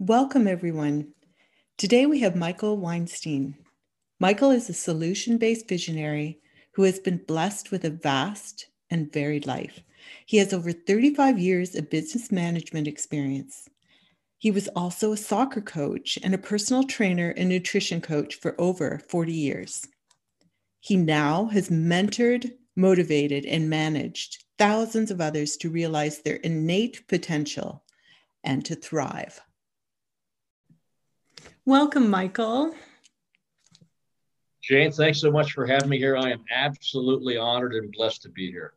Welcome, everyone. Today we have Michael Weinstein. Michael is a solution-based visionary who has been blessed with a vast and varied life. He has over 35 years of business management experience. He was also a soccer coach and a personal trainer and nutrition coach for over 40 years. He now has mentored, motivated, and managed thousands of others to realize their innate potential and to thrive. Welcome, Michael. Jane, thanks so much for having me here. I am absolutely honored and blessed to be here.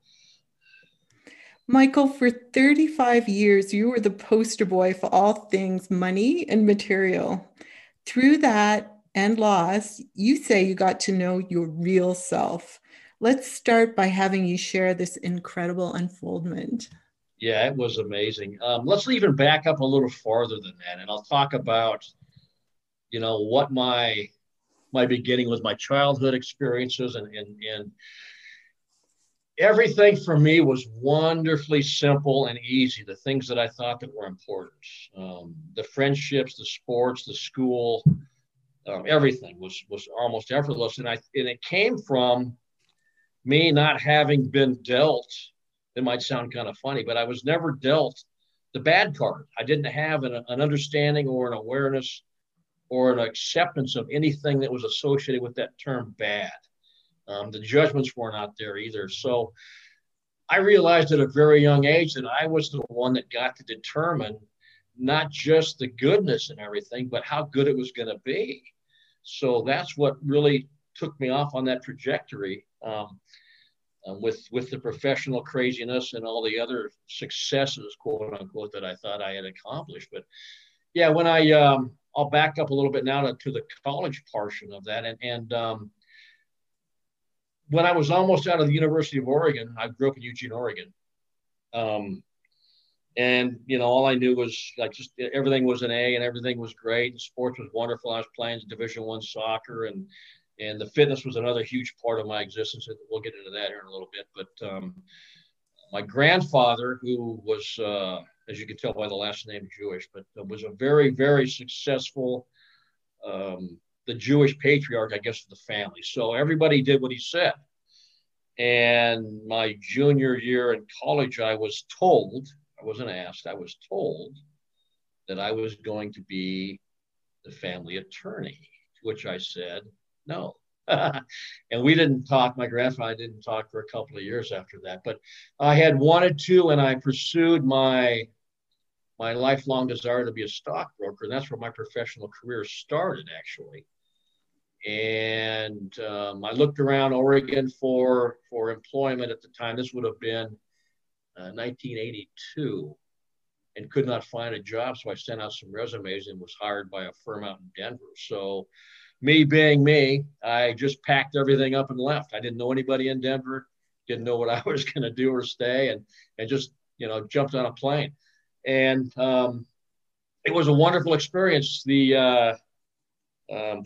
Michael, for 35 years, you were the poster boy for all things money and material. Through that and loss, you say you got to know your real self. Let's start by having you share this incredible unfoldment. Yeah, it was amazing. Let's even back up a little farther than that, and I'll talk about what my beginning was, my childhood experiences, and everything for me was wonderfully simple and easy. The things that I thought that were important, the friendships, the sports, the school, everything was almost effortless. And it came from me not having been dealt. It might sound kind of funny, but I was never dealt the bad card. I didn't have an understanding or an awareness or an acceptance of anything that was associated with that term bad. The judgments were not there either. So I realized at a very young age that I was the one that got to determine not just the goodness and everything, but how good it was going to be. So that's what really took me off on that trajectory with the professional craziness and all the other successes, quote unquote, that I thought I had accomplished. But yeah, when I'll back up a little bit now to the college portion of that. And when I was almost out of the University of Oregon, I grew up in Eugene, Oregon. All I knew was everything was an A and everything was great. And sports was wonderful. I was playing Division I soccer and the fitness was another huge part of my existence. We'll get into that here in a little bit. But my grandfather, who was, as you can tell by the last name, Jewish, but was a very, very successful, the Jewish patriarch, I guess, of the family. So everybody did what he said. And my junior year in college, I was told, I wasn't asked, I was told that I was going to be the family attorney, to which I said, no. And we didn't talk. My grandfather didn't talk for a couple of years after that, but I had wanted to, and I pursued my lifelong desire to be a stockbroker. And that's where my professional career started, actually. And I looked around Oregon for employment at the time. This would have been 1982, and could not find a job. So I sent out some resumes and was hired by a firm out in Denver. So me being me, I just packed everything up and left. I didn't know anybody in Denver, didn't know what I was going to do or stay, and just, jumped on a plane. And it was a wonderful experience. The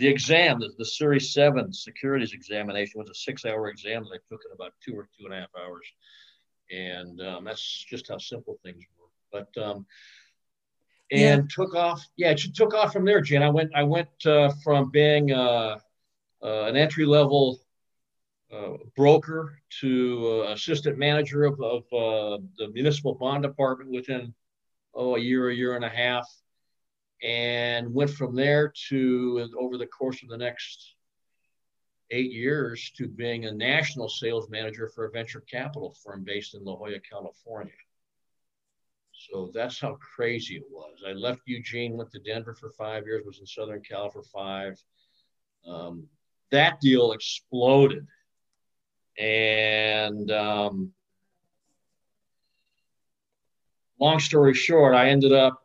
exam, the Series 7 Securities Examination, was a 6-hour exam that I took in about 2 or 2.5 hours. And that's just how simple things were. But took off. Yeah, it took off from there, Jen. I went from being an entry-level broker to assistant manager of the municipal bond department within a year and a half, and went from there to, over the course of the next 8 years, to being a national sales manager for a venture capital firm based in La Jolla, California. So that's how crazy it was. I left Eugene, went to Denver for 5 years, was in Southern Cal for 5. That deal exploded. And long story short, I ended up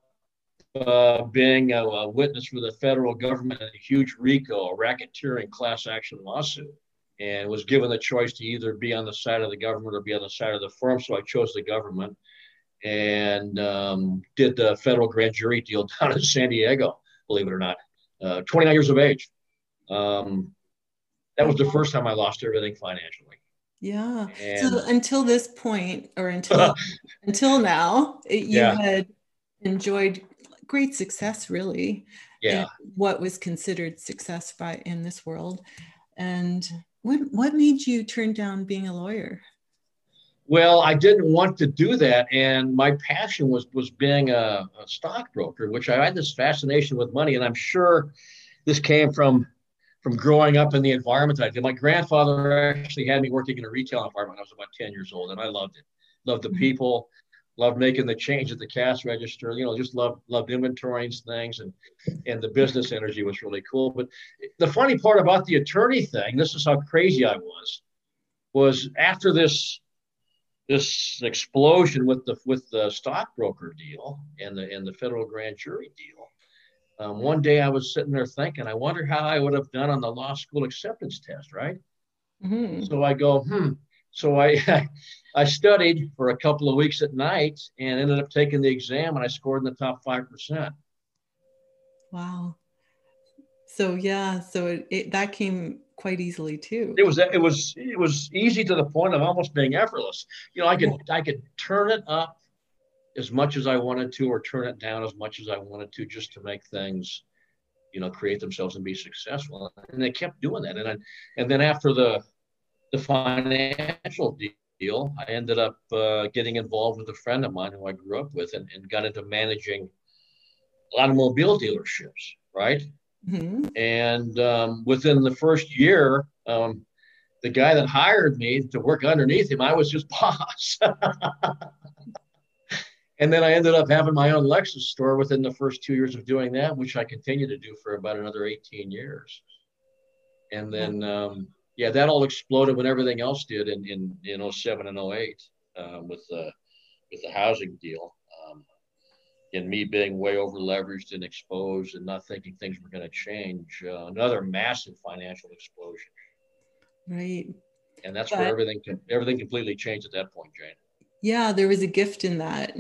being a witness for the federal government in a huge RICO, a racketeering class action lawsuit, and was given the choice to either be on the side of the government or be on the side of the firm. So I chose the government and did the federal grand jury deal down in San Diego, believe it or not, 29 years of age. That was the first time I lost everything financially. Yeah. And so until this point, or until until now, you had enjoyed great success, really. Yeah. What was considered success in this world. And what made you turn down being a lawyer? Well, I didn't want to do that. And my passion was being a stockbroker, which I had this fascination with money. And I'm sure this came from growing up in the environment that I did. My grandfather actually had me working in a retail environment when I was about 10 years old, and I loved it. Loved the people, loved making the change at the cash register, you know, just loved inventorying things, and the business energy was really cool. But the funny part about the attorney thing, this is how crazy I was after this explosion with the stockbroker deal and the federal grand jury deal. One day I was sitting there thinking, I wonder how I would have done on the law school acceptance test, right? Mm-hmm. So I go, So I studied for a couple of weeks at night and ended up taking the exam, and I scored in the top 5%. Wow. So yeah, so it that came quite easily too. It was easy to the point of almost being effortless. You know, I could turn it up as much as I wanted to, or turn it down as much as I wanted to, just to make things, you know, create themselves and be successful. And they kept doing that. And then after the financial deal, I ended up getting involved with a friend of mine who I grew up with, and got into managing automobile dealerships, right? Mm-hmm. And within the first year, the guy that hired me to work underneath him, I was his boss. And then I ended up having my own Lexus store within the first 2 years of doing that, which I continued to do for about another 18 years. And then, that all exploded when everything else did in 07 and 08 with the housing deal, and me being way over leveraged and exposed and not thinking things were going to change. Another massive financial explosion. Right. And that's where everything completely changed at that point, Jane. Yeah, there was a gift in that.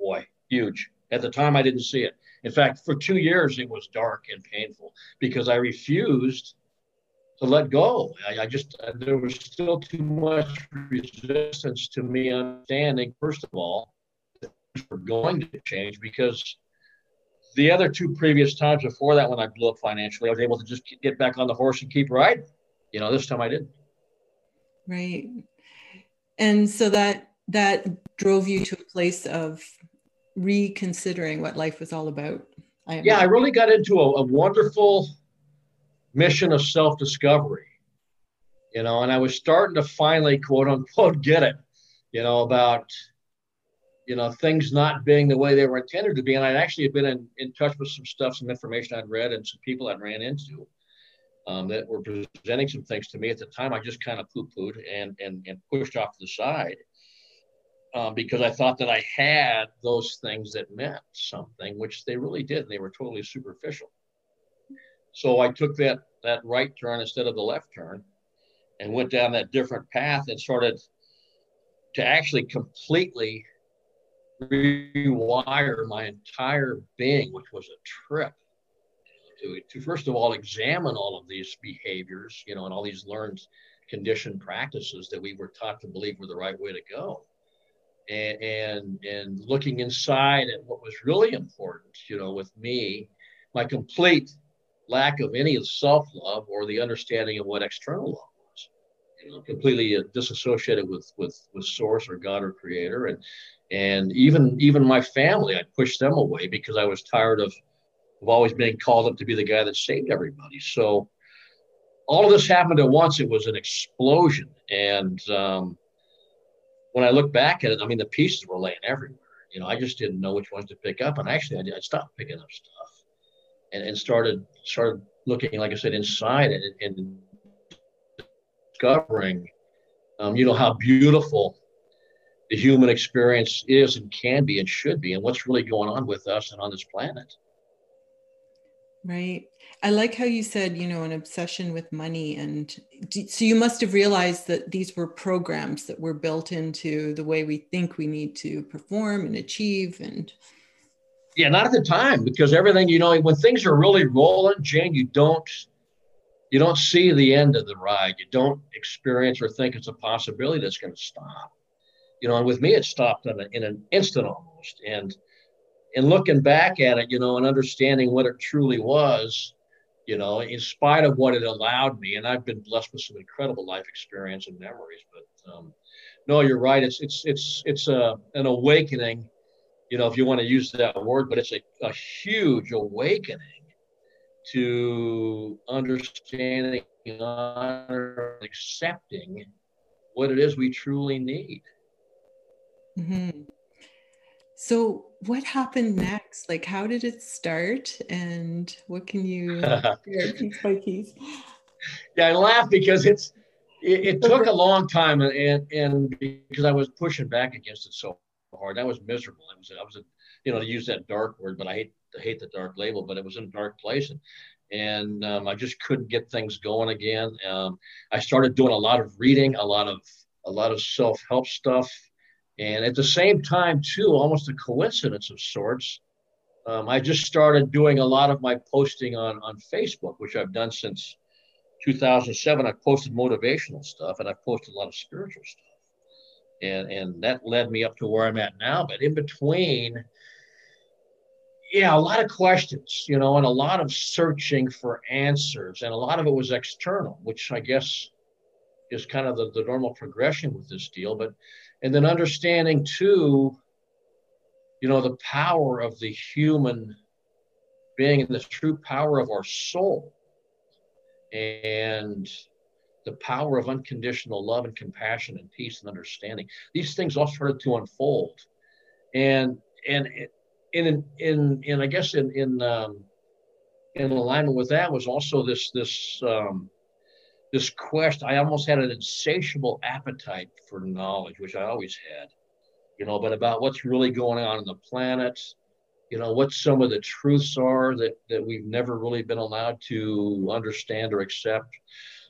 Boy, huge. At the time, I didn't see it. In fact, for 2 years, it was dark and painful because I refused to let go. I just there was still too much resistance to me understanding, first of all, that things were going to change, because the other two previous times before that, when I blew up financially, I was able to just get back on the horse and keep riding. You know, this time I didn't. Right. And so that drove you to a place of reconsidering what life was all about. I really got into a wonderful mission of self-discovery, you know, and I was starting to finally, quote unquote, get it, you know, about, you know, things not being the way they were intended to be. And I'd actually been in touch with some stuff, some information I'd read, and some people I'd ran into that were presenting some things to me. At the time, I just kind of poo-pooed and pushed off to the side because I thought that I had those things that meant something, which they really did. And they were totally superficial. So I took that right turn instead of the left turn and went down that different path and started to actually completely rewire my entire being, which was a trip. To first of all, examine all of these behaviors, you know, and all these learned conditioned practices that we were taught to believe were the right way to go. And looking inside at what was really important, you know, with me, my complete lack of any self-love or the understanding of what external love was, you know, completely disassociated with source or God or creator. And even my family, I pushed them away because I was tired of always being called up to be the guy that saved everybody. So all of this happened at once. It was an explosion. And when I look back at it, I mean, the pieces were laying everywhere. You know, I just didn't know which ones to pick up. And actually, I stopped picking up stuff and started looking, like I said, inside and discovering, you know, how beautiful the human experience is and can be and should be, and what's really going on with us and on this planet. Right. I like how you said, you know, an obsession with money. And so you must have realized that these were programs that were built into the way we think we need to perform and achieve. And yeah, not at the time, because everything, you know, when things are really rolling, Jane, you don't see the end of the ride. You don't experience or think it's a possibility that's going to stop. You know, and with me, it stopped in an instant almost. And looking back at it, you know, and understanding what it truly was, you know, in spite of what it allowed me. And I've been blessed with some incredible life experience and memories. But no, you're right. It's an awakening, you know, if you want to use that word, but it's a huge awakening to understanding, honor, accepting what it is we truly need. Mm-hmm. So what happened next? Like, how did it start? And what can you share piece by piece? Yeah, I laugh because it took a long time, and because I was pushing back against it so hard. I was miserable. I was you know, to use that dark word, but I hate the dark label, but it was in a dark place. And I just couldn't get things going again. I started doing a lot of reading, a lot of self-help stuff. And at the same time, too, almost a coincidence of sorts, I just started doing a lot of my posting on Facebook, which I've done since 2007. I've posted motivational stuff, and I've posted a lot of spiritual stuff. And that led me up to where I'm at now. But in between, yeah, a lot of questions, you know, and a lot of searching for answers. And a lot of it was external, which I guess is kind of the normal progression with this deal. But and then understanding too, you know, the power of the human being and the true power of our soul and the power of unconditional love and compassion and peace and understanding. These things all started to unfold. And I guess in alignment with that was also this quest. I almost had an insatiable appetite for knowledge, which I always had, you know, but about what's really going on the planet, you know, what some of the truths are that we've never really been allowed to understand or accept.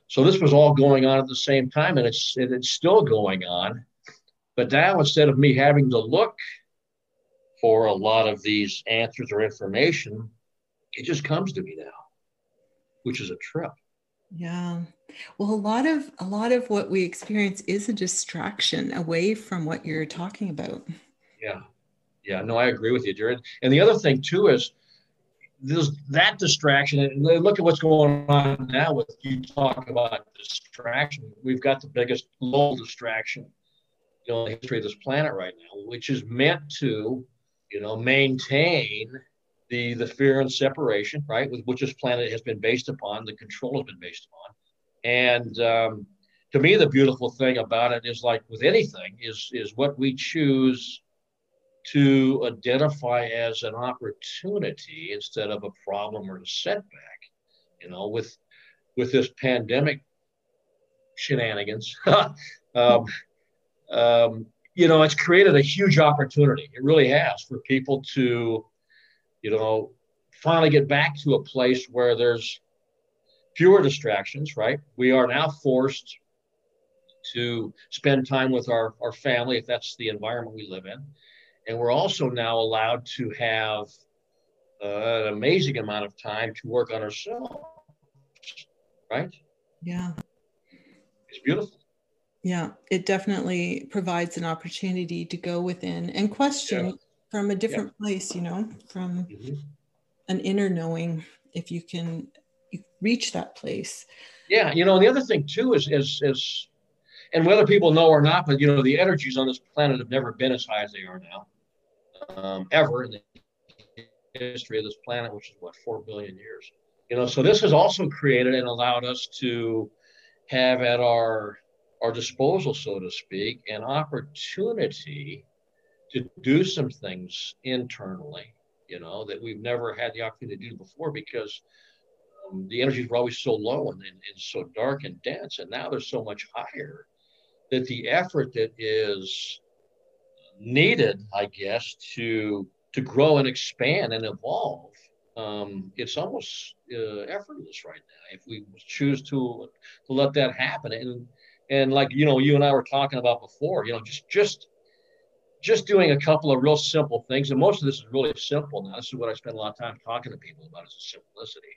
So this was all going on at the same time, and it's still going on. But now, instead of me having to look for a lot of these answers or information, it just comes to me now, which is a trip. Yeah. Well, a lot of what we experience is a distraction away from what you're talking about. Yeah. Yeah. No, I agree with you, Jared. And the other thing too is there's that distraction. And look at what's going on now with you talk about distraction. We've got the biggest global distraction, you know, in the history of this planet right now, which is meant to, you know, maintain the fear and separation, right, with which this planet has been based upon, the control has been based upon. And to me, the beautiful thing about it is, like with anything, is what we choose to identify as an opportunity instead of a problem or a setback. You know, with this pandemic shenanigans, you know, it's created a huge opportunity. It really has for people to, you know, finally get back to a place where there's fewer distractions, right? We are now forced to spend time with our family, if that's the environment we live in. And we're also now allowed to have an amazing amount of time to work on ourselves, right? Yeah. It's beautiful. Yeah, it definitely provides an opportunity to go within and question. Yeah. From a different place, you know, from an inner knowing, if you can reach that place. Yeah, you know, and the other thing too is, and whether people know or not, but you know, the energies on this planet have never been as high as they are now, ever in the history of this planet, which is what, 4 billion years. You know, so this has also created and allowed us to have at our disposal, so to speak, an opportunity to do some things internally, you know, that we've never had the opportunity to do before, because the energies were always so low and so dark and dense. And now they're so much higher that the effort that is needed, I guess, to grow and expand and evolve. It's almost effortless right now if we choose to let that happen. And like, you know, you and I were talking about before, you know, just doing a couple of real simple things. And most of this is really simple now. This is what I spend a lot of time talking to people about, is the simplicity.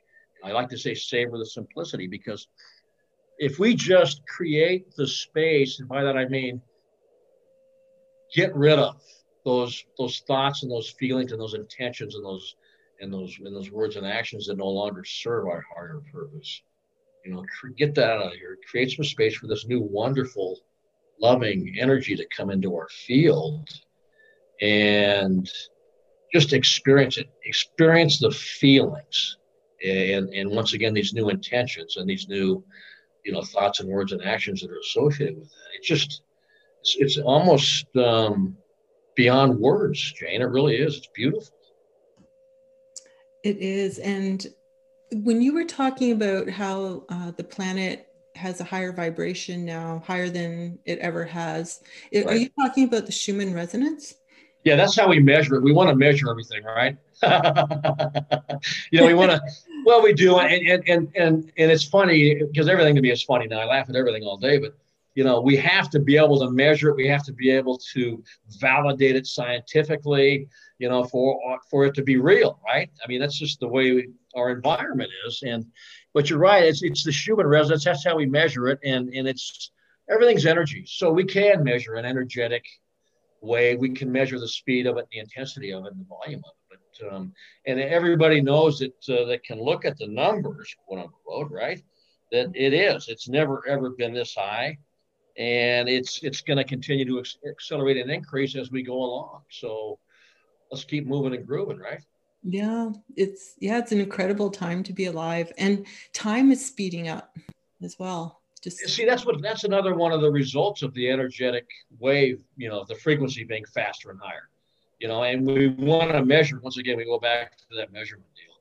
And I like to say savor the simplicity, because if we just create the space, and by that I mean get rid of those thoughts and those feelings and those intentions and those words and actions that no longer serve our higher purpose, you know, get that out of here. Create some space for this new wonderful, loving energy to come into our field, and just experience it. Experience the feelings, and once again these new intentions and these new, you know, thoughts and words and actions that are associated with that. It's just, it's almost beyond words, Jane. It really is. It's beautiful. It is. And when you were talking about how the planet has a higher vibration now, higher than it ever has, right. Are you talking about the Schumann resonance? Yeah, that's how we measure it. We want to measure everything, right? You know, we want to, well, we do. And it's funny, because everything to me is funny now. I laugh at everything all day, but you know, we have to be able to measure it. We have to be able to validate it scientifically, you know, for it to be real, right? I mean, that's just the way our environment is. And, but you're right, it's the Schumann resonance. That's how we measure it. And it's, everything's energy. So we can measure an energetic way. We can measure the speed of it, the intensity of it, and the volume of it. But, and everybody knows that, that can look at the numbers, quote unquote, right? That it is, it's never, ever been this high. And it's going to continue to accelerate and increase as we go along. So let's keep moving and grooving, right? Yeah, it's an incredible time to be alive, and time is speeding up as well. Just see, that's another one of the results of the energetic wave, you know, the frequency being faster and higher, you know, and we want to measure. Once again, we go back to that measurement deal,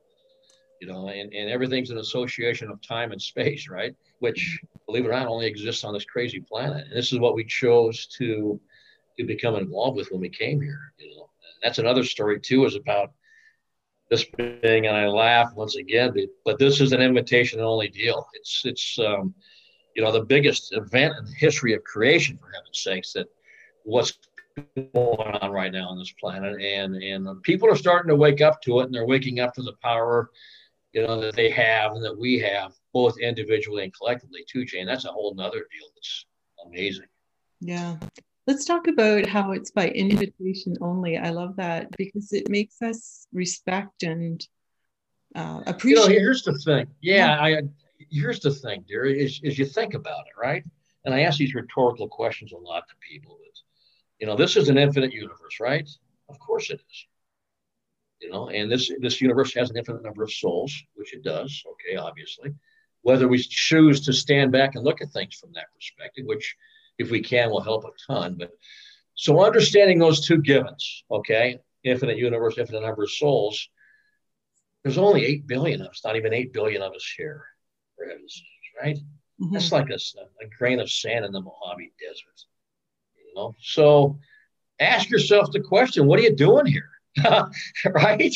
you know, and everything's an association of time and space, right? Which, believe it or not, only exists on this crazy planet. And this is what we chose to become involved with when we came here. You know, and that's another story too, is about this thing. And I laugh once again, but this is an invitation only deal. It's you know, the biggest event in the history of creation, for heaven's sakes, that what's going on right now on this planet. And people are starting to wake up to it, and they're waking up to the power, you know, that they have and that we have, both individually and collectively too, Jane. That's a whole nother deal. It's amazing. Yeah. Let's talk about how it's by invitation only. I love that, because it makes us respect and appreciate. You know, here's the thing. Here's the thing, dear, is you think about it, right? And I ask these rhetorical questions a lot to people. But, you know, this is an infinite universe, right? Of course it is. You know, and this universe has an infinite number of souls, which it does, okay, obviously. Whether we choose to stand back and look at things from that perspective, which if we can will help a ton. But so understanding those two givens, okay, infinite universe, infinite number of souls, there's only 8 billion of us, not even 8 billion of us here, for heaven's sake, right? Mm-hmm. That's like a grain of sand in the Mojave Desert, you know? So ask yourself the question, what are you doing here? Right?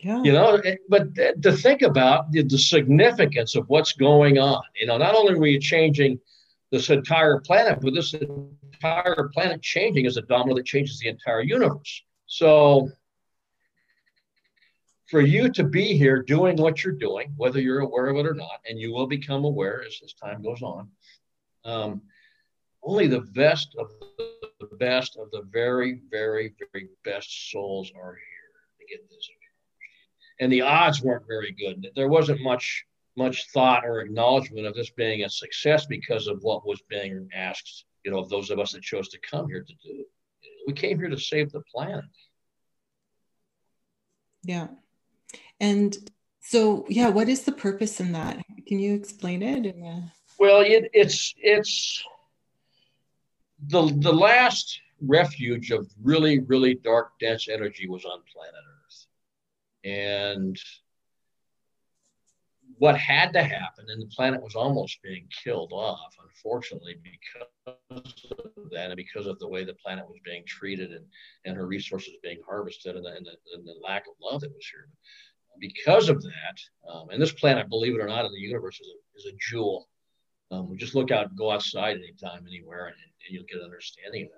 Yeah. You know, but to think about the significance of what's going on, you know, not only were you changing this entire planet, but this entire planet changing is a domino that changes the entire universe. So for you to be here doing what you're doing, whether you're aware of it or not, and you will become aware as time goes on, only the best of the best of the very, very, very best souls are here to get this. And the odds weren't very good. There wasn't much thought or acknowledgement of this being a success because of what was being asked, you know, of those of us that chose to come here to do. We came here to save the planet. Yeah. And so, yeah, what is the purpose in that? Can you explain it? Well, it's The last refuge of really, really dark, dense energy was on planet Earth. And what had to happen, and the planet was almost being killed off, unfortunately, because of that and because of the way the planet was being treated and her resources being harvested and the lack of love that was here. Because of that, and this planet, believe it or not, in the universe is a jewel. We just look out and go outside anytime, anywhere, and you'll get an understanding of that.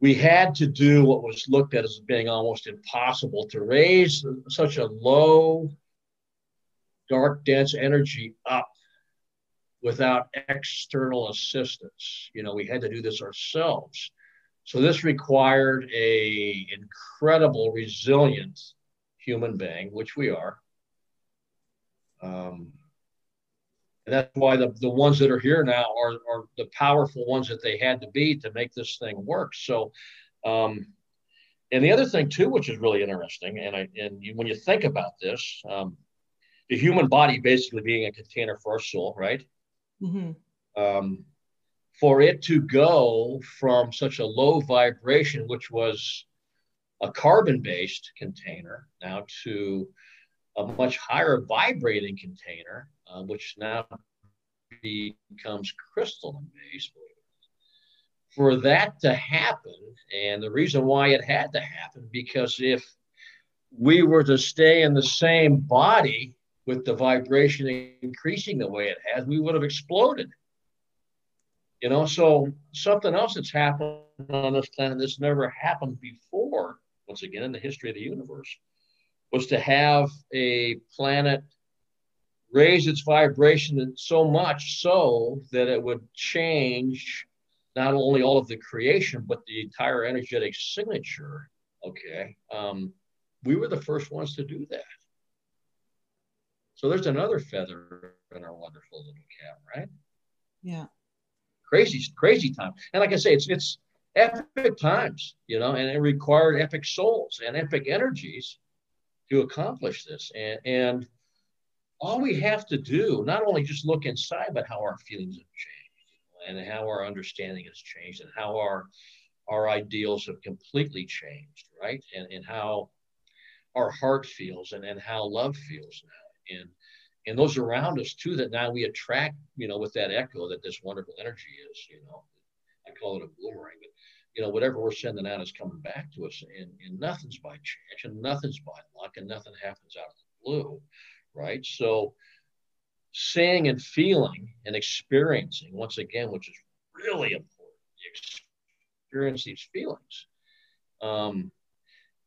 We had to do what was looked at as being almost impossible, to raise such a low, dark, dense energy up without external assistance. You know, we had to do this ourselves. So this required an incredible, resilient human being, which we are. And that's why the ones that are here now are the powerful ones that they had to be to make this thing work. So, and the other thing too, which is really interesting, when you think about this, the human body basically being a container for our soul, right? Mm-hmm. For it to go from such a low vibration, which was a carbon-based container, now to a much higher vibrating container, which now becomes crystalline-based. For that to happen, and the reason why it had to happen, because if we were to stay in the same body with the vibration increasing the way it has, we would have exploded. You know, so something else that's happened on this planet that's never happened before, once again, in the history of the universe, was to have a planet raise its vibration so much so that it would change not only all of the creation, but the entire energetic signature, okay? We were the first ones to do that. So there's another feather in our wonderful little cap, right? Yeah. Crazy time. And like I say, it's epic times, you know, and it required epic souls and epic energies to accomplish this. And all we have to do, not only just look inside, but how our feelings have changed and how our understanding has changed and how our ideals have completely changed, right? And how our heart feels and how love feels now. And those around us too, that now we attract, you know, with that echo that this wonderful energy is, you know, I call it a boomerang, but you know, whatever we're sending out is coming back to us, and nothing's by chance and nothing's by luck and nothing happens out of the blue, right? So seeing and feeling and experiencing, once again, which is really important, experience these feelings.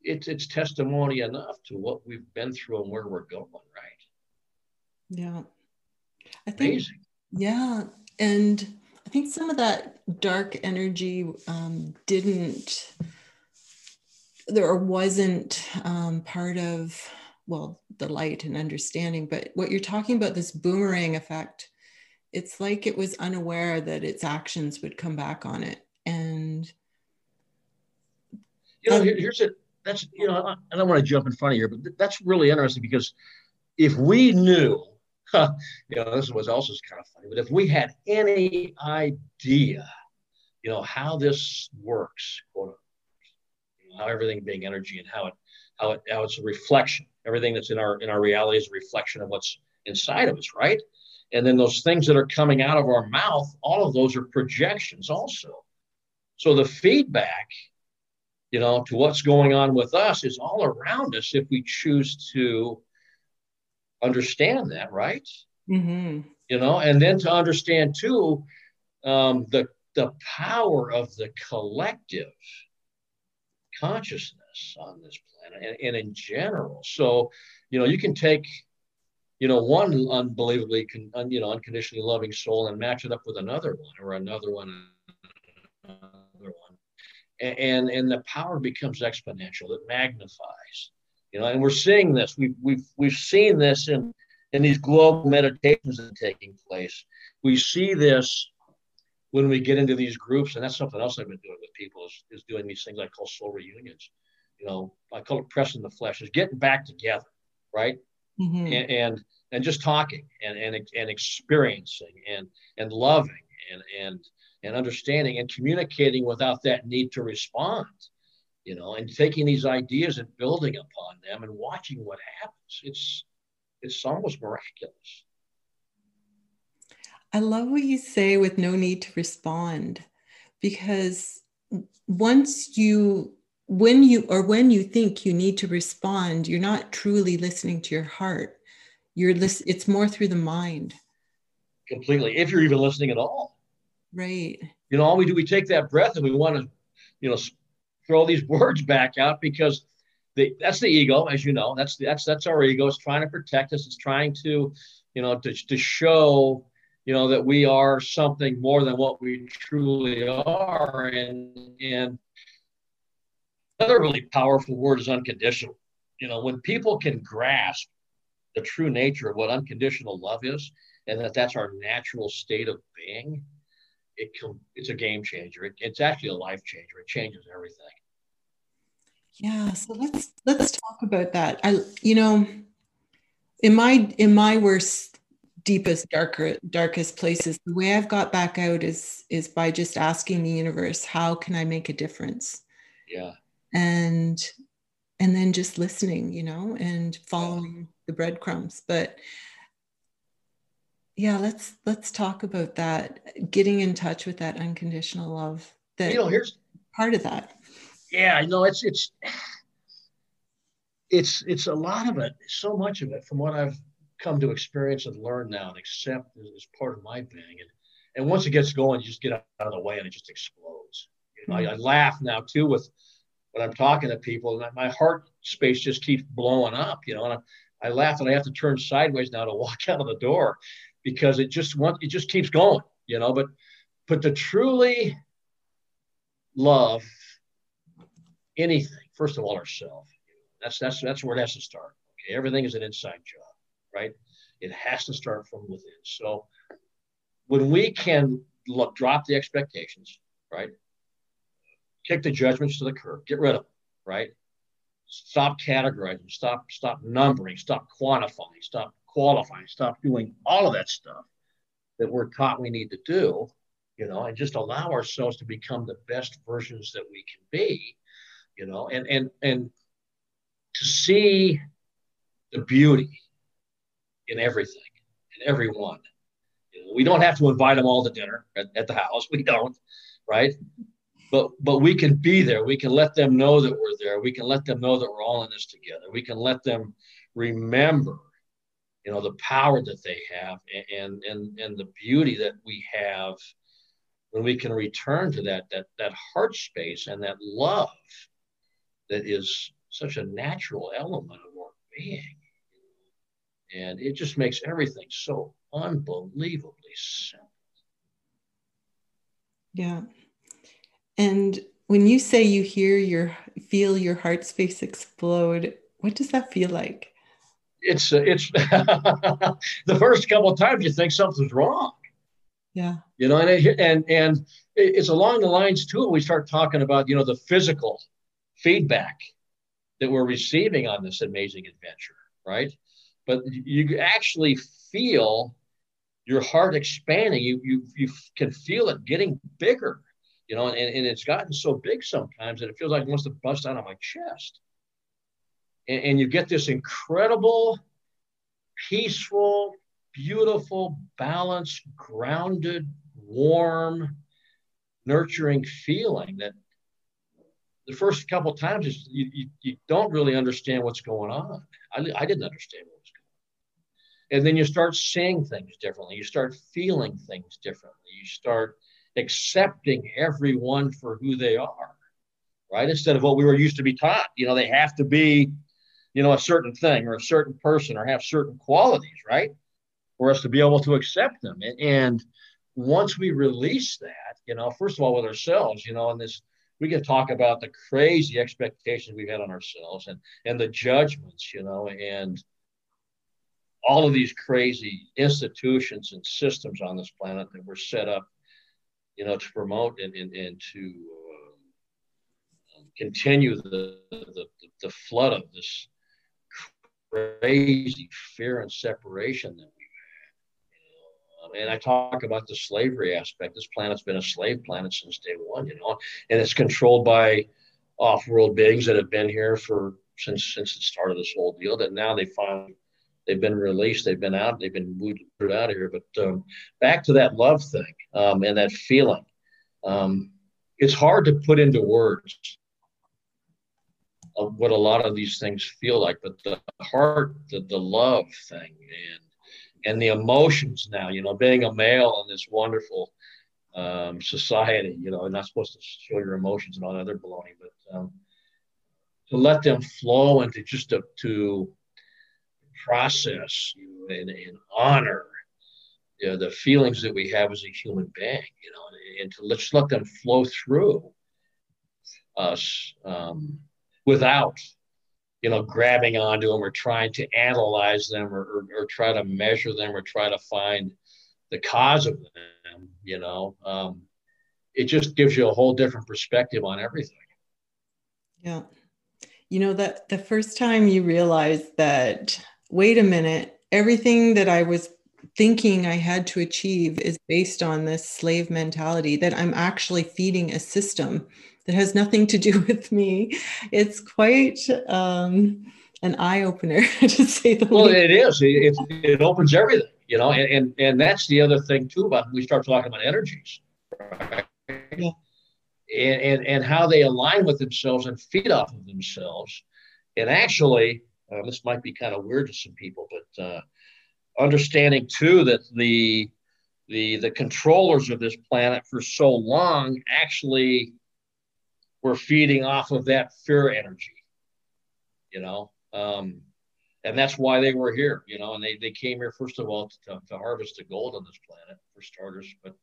It's testimony enough to what we've been through and where we're going, right? Yeah, I think, amazing. Yeah. And I think some of that dark energy wasn't part of, well, the light and understanding, but what you're talking about, this boomerang effect, it's like it was unaware that its actions would come back on it. And, you know, I don't want to jump in front of you, but that's really interesting because if we knew, you know, this was also kind of funny, but if we had any idea, you know, how this works, quote unquote, you know, how everything being energy and how it's a reflection, everything that's in our reality is a reflection of what's inside of us, right? And then those things that are coming out of our mouth, all of those are projections also. So the feedback, you know, to what's going on with us is all around us if we choose to understand that, right? Mm-hmm. You know, and then to understand too the power of the collective consciousness on this planet and in general. So, you know, you can take, you know, one unbelievably unconditionally loving soul and match it up with another one, and the power becomes exponential. It magnifies. You know, and we're seeing this. We've seen this in these global meditations that are taking place. We see this when we get into these groups, and that's something else I've been doing with people is doing these things I call soul reunions. You know, I call it pressing the flesh. Is getting back together, right? Mm-hmm. And just talking and experiencing and loving and understanding and communicating without that need to respond. you know, and taking these ideas and building upon them and watching what happens. It's almost miraculous. I love what you say with no need to respond, because once you, when you think you need to respond, you're not truly listening to your heart. You're listening, it's more through the mind. Completely, if you're even listening at all. Right. You know, all we do, we take that breath and we want to, you know, throw these words back out, because that's the ego, as you know, that's our ego. It's trying to protect us. It's trying to, you know, to show, you know, that we are something more than what we truly are. And another really powerful word is unconditional. You know, when people can grasp the true nature of what unconditional love is, and that that's our natural state of being, it's a game changer. It's actually a life changer. It changes everything. Yeah. So let's talk about that. You know, in my worst, deepest, darkest places, the way I've got back out is by just asking the universe, how can I make a difference? Yeah. And then just listening, you know, and following the breadcrumbs. But yeah, let's talk about that. Getting in touch with that unconditional love. That, you know, here's part of that. Yeah, you know, it's a lot of it, so much of it, from what I've come to experience and learn now and accept as part of my being. And once it gets going, you just get out of the way and it just explodes. You know, I laugh now too with when I'm talking to people, and my heart space just keeps blowing up, you know, and I laugh and I have to turn sideways now to walk out of the door, because it just keeps going, you know, but to truly love anything, first of all, ourselves, you know, that's where it has to start. Okay. Everything is an inside job. Right? It has to start from within. So when we can drop the expectations, right? Kick the judgments to the curb, get rid of them, right? Stop categorizing, stop numbering, stop quantifying, stop qualifying, stop doing all of that stuff that we're taught we need to do, you know, and just allow ourselves to become the best versions that we can be, you know, and to see the beauty in everything, in everyone. You know, we don't have to invite them all to dinner at the house. We don't, right? But we can be there. We can let them know that we're there. We can let them know that we're all in this together. We can let them remember, you know, the power that they have and the beauty that we have when we can return to that heart space and that love that is such a natural element of our being. And it just makes everything so unbelievably simple. Yeah. And when you say you feel your heart space explode, what does that feel like? It's the first couple of times you think something's wrong. Yeah. You know, and it's along the lines too, when we start talking about, you know, the physical feedback that we're receiving on this amazing adventure, right? But you actually feel your heart expanding. You can feel it getting bigger, you know, and it's gotten so big sometimes that it feels like it wants to bust out of my chest. And you get this incredible, peaceful, beautiful, balanced, grounded, warm, nurturing feeling that the first couple of times is you don't really understand what's going on. I didn't understand what was going on. And then you start seeing things differently. You start feeling things differently. You start accepting everyone for who they are, right? Instead of what we were used to be taught, you know, they have to be, you know, a certain thing or a certain person or have certain qualities, right? For us to be able to accept them. And once we release that, you know, first of all, with ourselves, you know, in this, we can talk about the crazy expectations we've had on ourselves and the judgments, you know, and all of these crazy institutions and systems on this planet that were set up, you know, to promote and to continue the flood of this crazy fear and separation that and I talk about the slavery aspect. This planet's been a slave planet since day one, you know, and it's controlled by off-world beings that have been here for since the start of this whole deal, that now they finally, they've been released, they've been out, they've been moved out of here. But back to that love thing and that feeling. It's hard to put into words of what a lot of these things feel like, but the heart, the love thing, and the emotions now, you know, being a male in this wonderful society, you know, you're not supposed to show your emotions and all that other baloney, but to let them flow and to just to process and honor, you know, the feelings that we have as a human being, you know, and to just let them flow through us without, you know, grabbing onto them or trying to analyze them or try to measure them or try to find the cause of them, you know. It just gives you a whole different perspective on everything. Yeah. You know, that the first time you realize that, wait a minute, everything that I was thinking I had to achieve is based on this slave mentality, that I'm actually feeding a system that has nothing to do with me. It's quite an eye-opener, to say the least. Well, it is. It opens everything, you know, and that's the other thing, too, about when we start talking about energies, right? Yeah. And how they align with themselves and feed off of themselves. And actually, this might be kind of weird to some people, but understanding too that the controllers of this planet for so long actually were feeding off of that fear energy, you know, and that's why they were here, you know, and they came here, first of all, to harvest the gold on this planet, for starters, but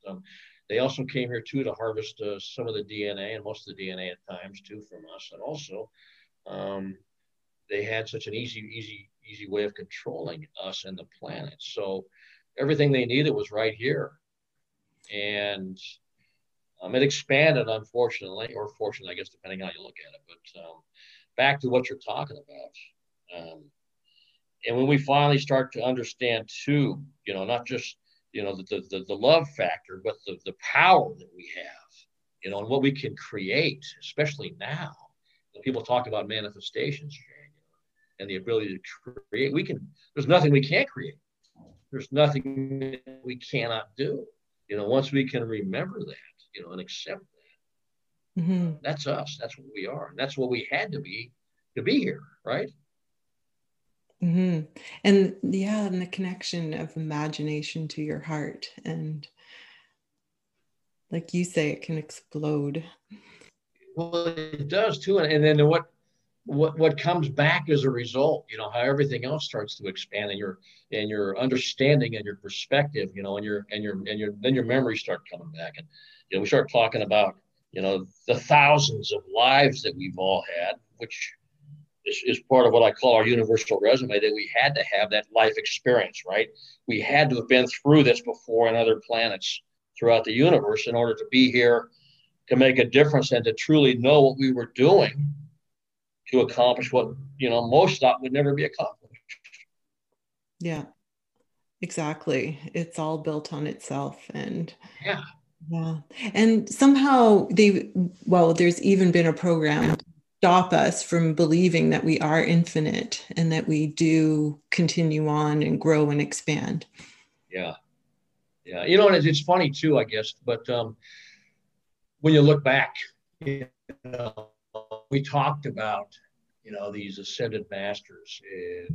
they also came here, too, to harvest some of the DNA and most of the DNA at times, too, from us. And also, they had such an easy way of controlling us and the planet. So everything they needed was right here. And it expanded, unfortunately, or fortunately, I guess, depending on how you look at it. But back to what you're talking about. And when we finally start to understand, too, you know, not just, you know, the love factor, but the power that we have, you know, and what we can create, especially now. When people talk about manifestations and the ability to create, we can, there's nothing we can't create. There's nothing we cannot do. You know, once we can remember that, you know, and accept that, that's us. That's what we are. And that's what we had to be here, right? And yeah, and the connection of imagination to your heart, and like you say, it can explode. Well, it does too, and then what comes back as a result, you know, how everything else starts to expand, and your understanding and your perspective, you know, and your then your memories start coming back, and you know, we start talking about, you know, the thousands of lives that we've all had, which is part of what I call our universal resume, that we had to have that life experience, right? We had to have been through this before on other planets throughout the universe in order to be here, to make a difference, and to truly know what we were doing to accomplish what, you know, most thought would never be accomplished. Yeah, exactly. It's all built on itself. And yeah. Yeah. And somehow there's even been a program stop us from believing that we are infinite and that we do continue on and grow and expand. Yeah. Yeah. You know, and it's funny too, I guess, but when you look back, you know, we talked about, you know, these ascended masters and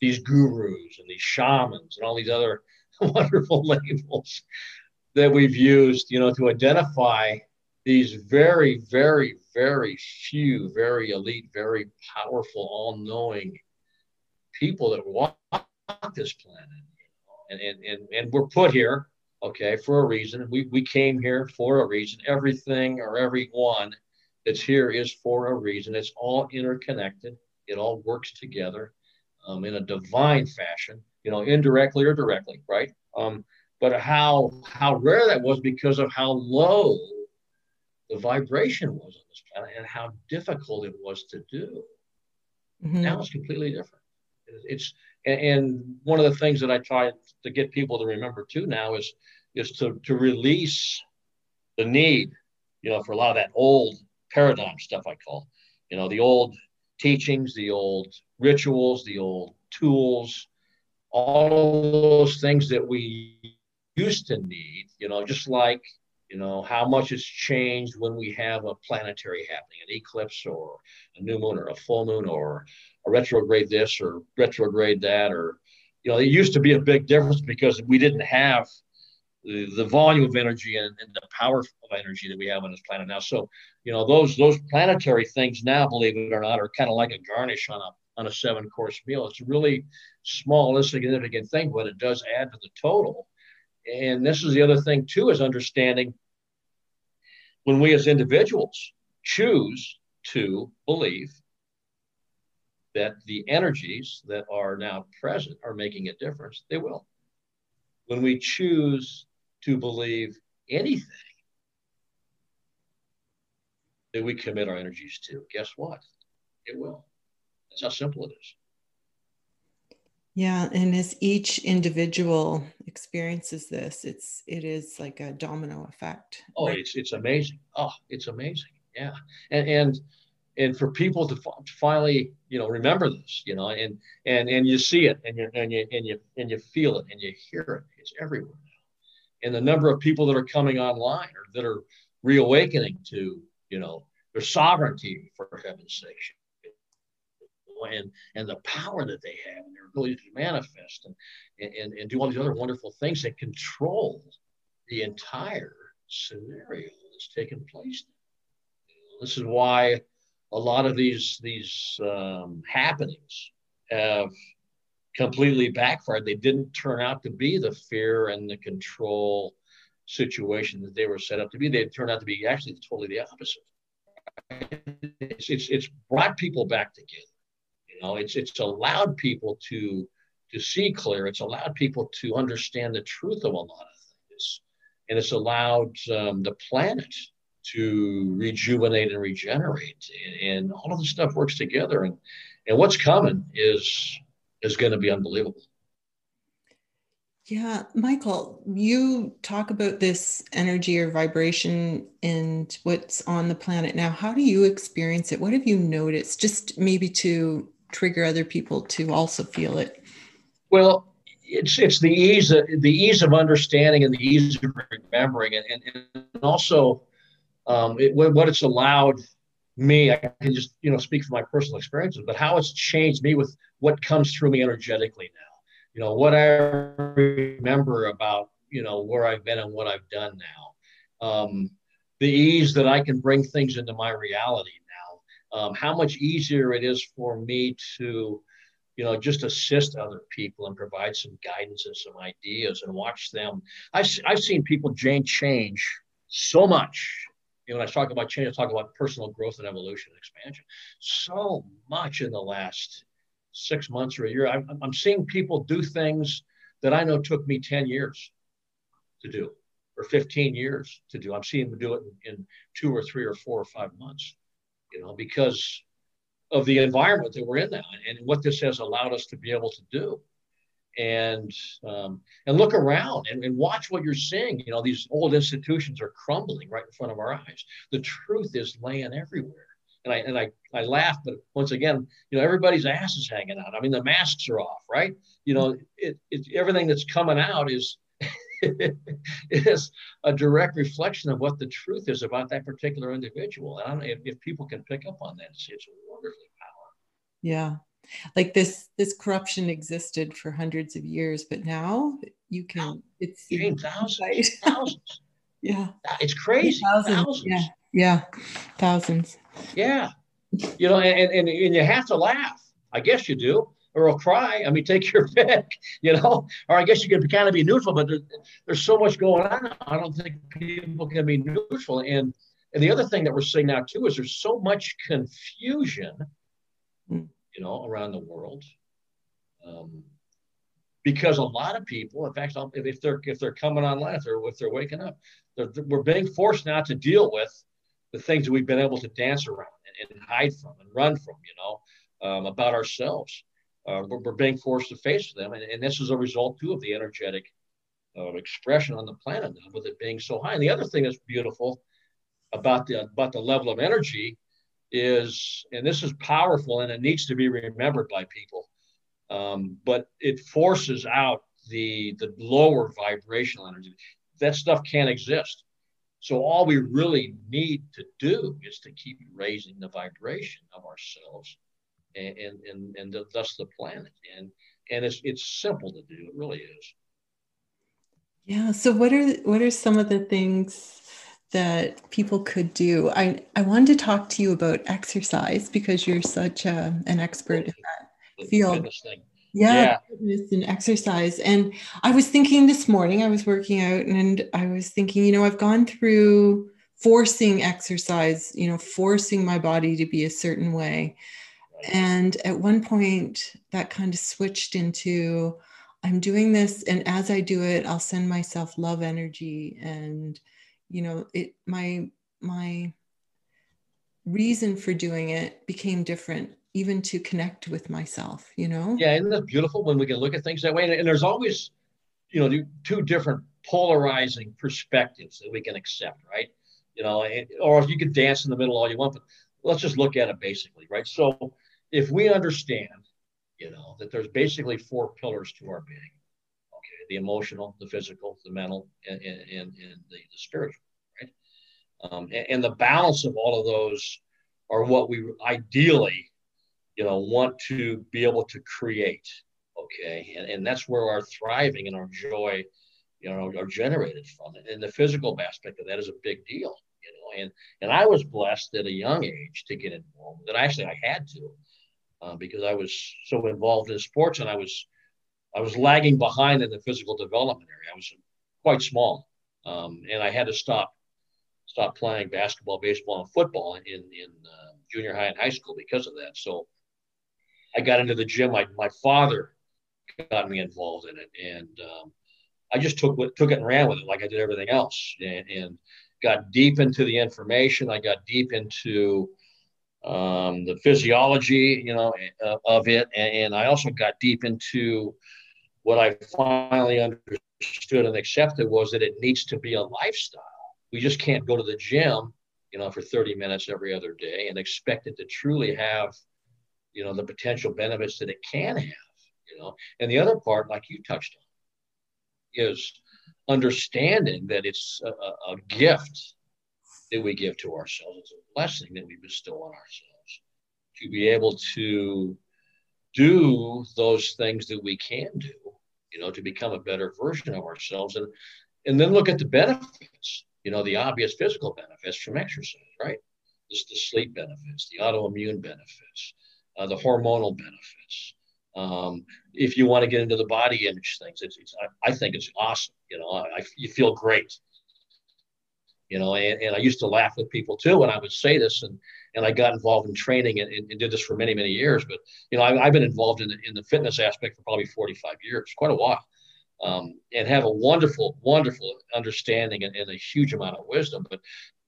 these gurus and these shamans and all these other wonderful labels that we've used, you know, to identify these very, very, very few, very elite, very powerful, all-knowing people that walk this planet. And we're put here, okay, for a reason. We came here for a reason. Everything or everyone that's here is for a reason. It's all interconnected. It all works together in a divine fashion, you know, indirectly or directly, right? But how rare that was because of how low the vibration was on this planet and how difficult it was to do. Now it's completely different. And one of the things that I try to get people to remember too now is to release the need, you know, for a lot of that old paradigm stuff, I call, you know, the old teachings, the old rituals, the old tools, all those things that we used to need, you know, just like, you know, how much has changed when we have a planetary happening, an eclipse or a new moon or a full moon or a retrograde this or retrograde that, or, you know, it used to be a big difference because we didn't have the volume of energy and the power of energy that we have on this planet now. So, you know, those planetary things now, believe it or not, are kind of like a garnish on a 7-course meal. It's a really small, insignificant thing, but it does add to the total. And this is the other thing too, is understanding when we as individuals choose to believe that the energies that are now present are making a difference, they will. When we choose to believe anything that we commit our energies to, guess what? It will. That's how simple it is. Yeah, and as each individual experiences this, it is like a domino effect. Oh, right? it's amazing. Oh, it's amazing. Yeah, and for people to finally, you know, remember this, you know, and you see it, and you feel it, and you hear it. It's everywhere. And the number of people that are coming online or that are reawakening to, you know, their sovereignty, for heaven's sake. And the power that they have and their ability to manifest and do all these other wonderful things that control the entire scenario that's taking place. This is why a lot of these happenings have completely backfired. They didn't turn out to be the fear and the control situation that they were set up to be. They turned out to be actually totally the opposite. It's brought people back together. You know, it's allowed people to see clear. It's allowed people to understand the truth of a lot of things. And it's allowed the planet to rejuvenate and regenerate. And all of this stuff works together. And what's coming is going to be unbelievable. Yeah, Michael, you talk about this energy or vibration and what's on the planet now. How do you experience it? What have you noticed? Just maybe to trigger other people to also feel it? Well, it's the ease of understanding and the ease of remembering, and also what it's allowed me. I can just, you know, speak from my personal experiences, but how it's changed me with what comes through me energetically now. You know, what I remember about, you know, where I've been and what I've done now, the ease that I can bring things into my reality. How much easier it is for me to, you know, just assist other people and provide some guidance and some ideas and watch them. I've seen people change so much. You know, when I talk about change, I talk about personal growth and evolution and expansion. So much in the last 6 months or a year. I'm seeing people do things that I know took me 10 years to do or 15 years to do. I'm seeing them do it in 2 or 3 or 4 or 5 months. You know, because of the environment that we're in now and what this has allowed us to be able to do. And look around and watch what you're seeing. You know, these old institutions are crumbling right in front of our eyes. The truth is laying everywhere. And I laugh, but once again, you know, everybody's ass is hanging out. I mean, the masks are off, right? You know, it's everything that's coming out is is a direct reflection of what the truth is about that particular individual. And I don't know if people can pick up on that, it's wonderfully powerful. Yeah. Like this corruption existed for hundreds of years, but now you can, it's thousands, thousands. Yeah. It's crazy. Thousands. Yeah. Yeah. Thousands. Yeah. You know, and you have to laugh. I guess you do. Or I'll cry. I mean, take your pick, you know, or I guess you could kind of be neutral, but there's so much going on. I don't think people can be neutral. And the other thing that we're seeing now too, is there's so much confusion, you know, around the world, because a lot of people, in fact, if they're coming online, if they're waking up, we're being forced now to deal with the things that we've been able to dance around and hide from and run from, you know, about ourselves. We're being forced to face them. And this is a result, too, of the energetic expression on the planet now, with it being so high. And the other thing that's beautiful about the level of energy is, and this is powerful and it needs to be remembered by people, but it forces out the lower vibrational energy. That stuff can't exist. So all we really need to do is to keep raising the vibration of ourselves and thus the planet. And it's simple to do. It really is. Yeah. So what are some of the things that people could do? I wanted to talk to you about exercise because you're such an expert in that field. Yeah, fitness and exercise. And I was thinking this morning, I was working out and I was thinking, you know, I've gone through forcing exercise, you know, forcing my body to be a certain way. And at one point that kind of switched into, I'm doing this, and as I do it, I'll send myself love energy. And, you know, it, my reason for doing it became different, even to connect with myself, you know? Yeah, isn't that beautiful when we can look at things that way? And there's always, you know, two different polarizing perspectives that we can accept, right? You know, or you could dance in the middle all you want, but let's just look at it basically, right? So if we understand, you know, that there's basically four pillars to our being, okay, the emotional, the physical, the mental, and the spiritual, right? And the balance of all of those are what we ideally, you know, want to be able to create, okay? And that's where our thriving and our joy, you know, are generated from. And the physical aspect of that is a big deal, you know? And I was blessed at a young age to get involved. And actually I had to because I was so involved in sports and I was lagging behind in the physical development area. I was quite small and I had to stop playing basketball, baseball, and football in junior high and high school because of that. So I got into the gym. My father got me involved in it, and I just took it and ran with it like I did everything else, and got deep into the information. I got deep into the physiology, you know, of it, and I also got deep into what I finally understood and accepted was that it needs to be a lifestyle. We just can't go to the gym, you know, for 30 minutes every other day and expect it to truly have, you know, the potential benefits that it can have, you know. And the other part, like you touched on, is understanding that it's a gift that we give to ourselves. It's a blessing that we bestow on ourselves to be able to do those things that we can do, you know, to become a better version of ourselves. And then look at the benefits. You know, the obvious physical benefits from exercise, right? Just the sleep benefits, the autoimmune benefits, the hormonal benefits. If you want to get into the body image things, I think it's awesome. You know, you feel great. You know, and I used to laugh with people too when I would say this, and I got involved in training and did this for many, many years. But, you know, I've been involved in the fitness aspect for probably 45 years, quite a while. And have a wonderful, wonderful understanding and a huge amount of wisdom. But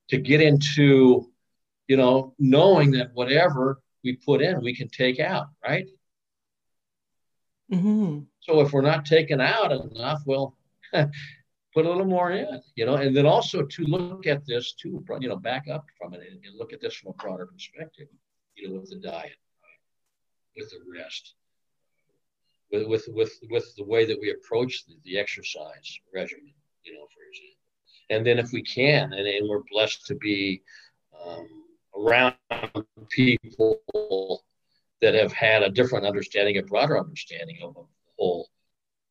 to get into, you know, knowing that whatever we put in, we can take out, right? Mm-hmm. So if we're not taking out enough, well, put a little more in, you know. And then also to look at this too, you know, back up from it and look at this from a broader perspective, you know, with the diet, right? With the rest. With the way that we approach the exercise regimen, you know, for example. And then if we can, and we're blessed to be around people that have had a different understanding, a broader understanding of the whole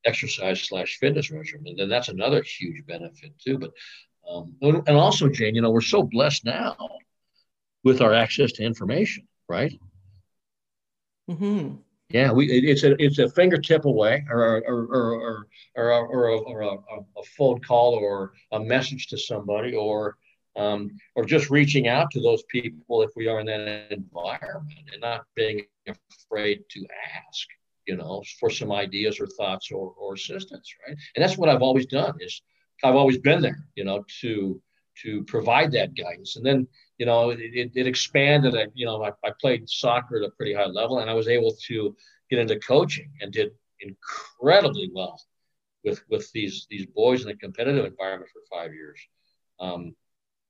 exercise/fitness regimen, then that's another huge benefit too. But and also, Jane, you know, we're so blessed now with our access to information, right? Mm-hmm. Yeah, it's a fingertip away, or a phone call, or a message to somebody, or just reaching out to those people if we are in that environment, and not being afraid to ask, you know, for some ideas or thoughts or assistance, right? And that's what I've always done. Is I've always been there, you know, to provide that guidance, and then. You know, it expanded. You know, I played soccer at a pretty high level, and I was able to get into coaching and did incredibly well with these boys in a competitive environment for 5 years.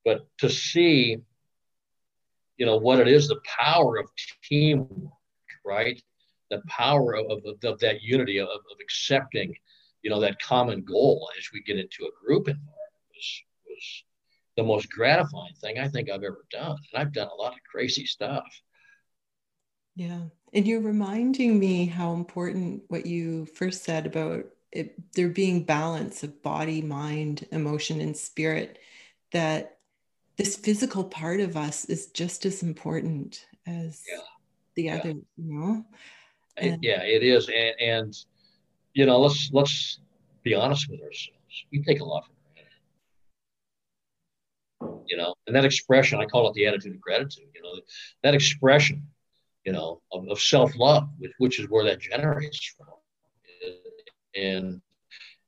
but to see, you know, what it is, the power of teamwork, right? The power of that unity, of accepting, you know, that common goal as we get into a group environment was the most gratifying thing I think I've ever done. And I've done a lot of crazy stuff. Yeah. And you're reminding me how important what you first said about it, there being balance of body, mind, emotion, and spirit, that this physical part of us is just as important as the other, you know? And yeah, it is. And you know, let's be honest with ourselves. We take a lot for granted, you know, and that expression, I call it the attitude of gratitude, you know, that expression, you know, of self-love, which is where that generates from. And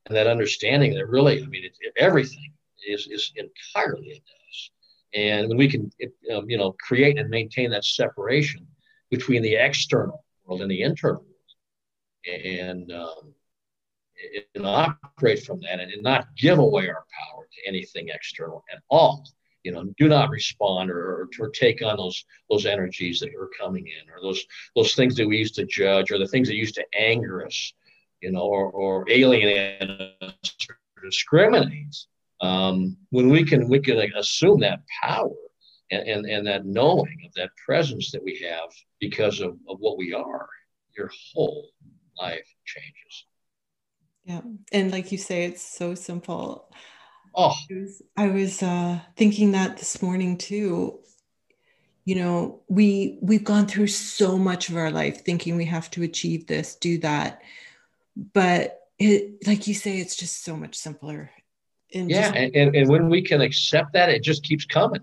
that understanding that really, I mean, everything is entirely in us. And when we can, you know, create and maintain that separation between the external world and the internal world, and operate from that, and not give away our power to anything external at all. You know, do not respond or take on those energies that are coming in, or those things that we used to judge, or the things that used to anger us, you know, or alienate us or discriminate. When we can assume that power and that knowing of that presence that we have because of what we are, your whole life changes. Yeah. And like you say, it's so simple. Oh, I was thinking that this morning too. You know, we've gone through so much of our life thinking we have to achieve this, do that. But it, like you say, it's just so much simpler. And yeah. And when we can accept that, it just keeps coming,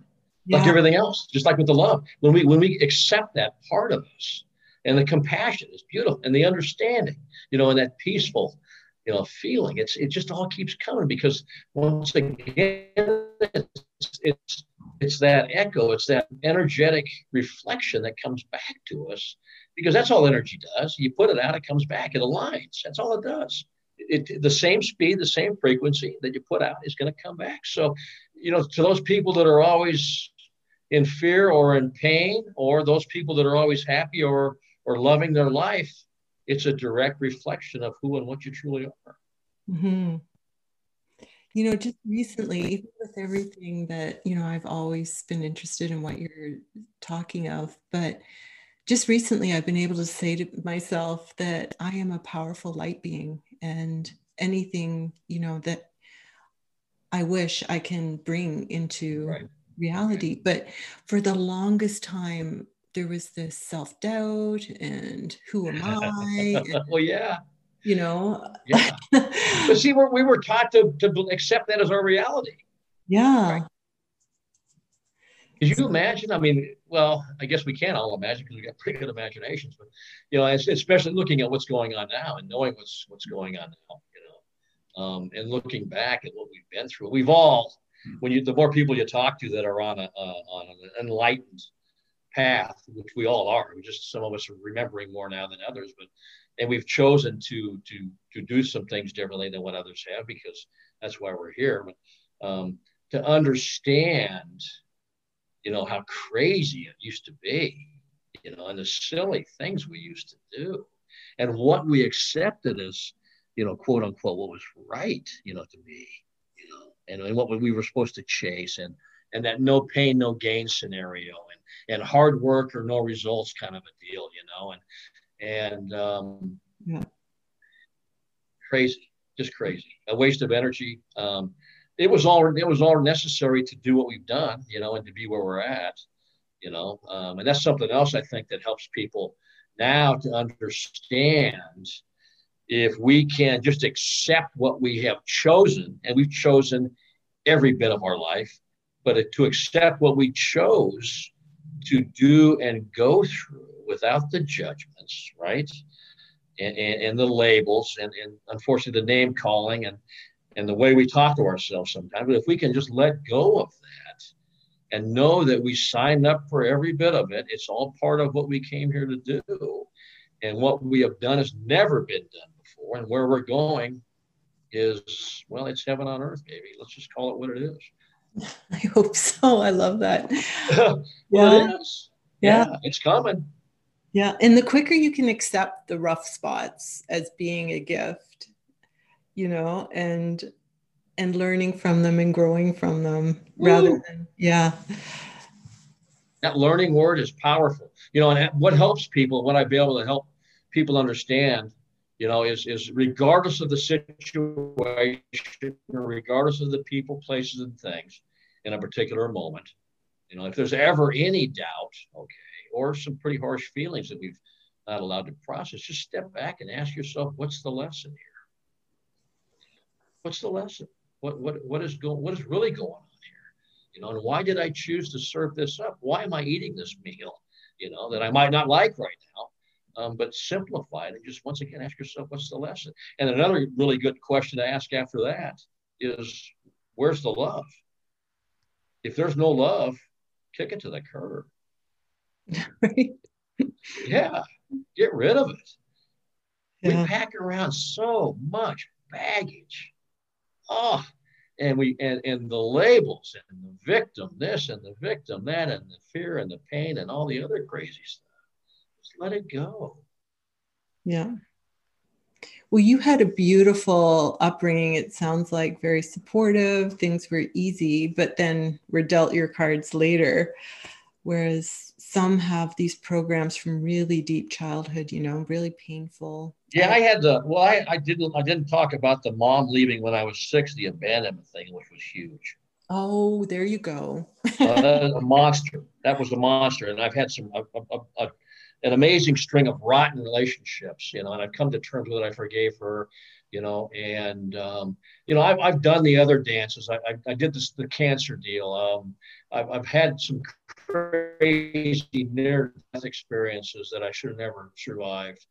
like everything else, just like with the love. When we accept that part of us, and the compassion is beautiful, and the understanding, you know, and that peaceful, you know, feeling, it just all keeps coming, because once again, it's that echo, it's that energetic reflection that comes back to us, because that's all energy does. You put it out, it comes back, it aligns. That's all it does. The same speed, the same frequency that you put out is going to come back. So, you know, to those people that are always in fear or in pain, or those people that are always happy or loving their life, it's a direct reflection of who and what you truly are. Mm-hmm. You know, just recently, even with everything that, you know, I've always been interested in what you're talking of, but just recently I've been able to say to myself that I am a powerful light being, and anything, you know, that I wish I can bring into reality. But for the longest time, there was this self-doubt and who am I? And, well, yeah. You know. Yeah. But see, we were taught to accept that as our reality. Yeah. Right? Could you imagine? I mean, well, I guess we can all imagine, because we've got pretty good imaginations. But, you know, especially looking at what's going on now and knowing what's going on now, you know, and looking back at what we've been through. We've all, the more people you talk to that are on an enlightened path, which we all are, just some of us are remembering more now than others, and we've chosen to do some things differently than what others have, because that's why we're here. But to understand, you know, how crazy it used to be, you know, and the silly things we used to do, and what we accepted as, you know, quote unquote, what was right, you know, to be, you know, and what we were supposed to chase, and that no pain, no gain scenario, and hard work or no results kind of a deal, you know, and crazy, a waste of energy. It was all necessary to do what we've done, you know, and to be where we're at, you know, and that's something else I think that helps people now to understand, if we can just accept what we have chosen, and we've chosen every bit of our life, but to accept what we chose to do and go through without the judgments, right? And the labels, and unfortunately the name calling, and the way we talk to ourselves sometimes. But if we can just let go of that and know that we signed up for every bit of it, it's all part of what we came here to do. And what we have done has never been done before. And where we're going is, well, it's heaven on earth, baby. Let's just call it what it is. I hope so. I love that. Well, yeah, it's common. Yeah. And the quicker you can accept the rough spots as being a gift, you know, and learning from them and growing from them rather than, yeah. That learning word is powerful. You know, and what helps people, what I've been able to help people understand, you know, is regardless of the situation, regardless of the people, places, and things in a particular moment, you know, if there's ever any doubt, okay, or some pretty harsh feelings that we've not allowed to process, just step back and ask yourself, what's the lesson here? What's the lesson? What is really going on here? You know, and why did I choose to serve this up? Why am I eating this meal, you know, that I might not like right now? But simplify it and just once again ask yourself, what's the lesson? And another really good question to ask after that is, where's the love? If there's no love, kick it to the curb. Right? Yeah, get rid of it. Yeah. We pack around so much baggage. Oh, and the labels and the victim this and the victim that and the fear and the pain and all the other crazy stuff. Let it go. Yeah. Well, you had a beautiful upbringing. It sounds like very supportive. Things were easy, but then were dealt your cards later. Whereas some have these programs from really deep childhood, you know, really painful. Yeah, I had the, well, I didn't talk about the mom leaving when I was 6, the abandonment thing, which was huge. Oh, there you go. That was a monster. That was a monster. And I've had some, an amazing string of rotten relationships, you know, and I've come to terms with it. I forgave her, you know, and, you know, I've done the other dances. I did this, the cancer deal. I've had some crazy near-death experiences that I should have never survived.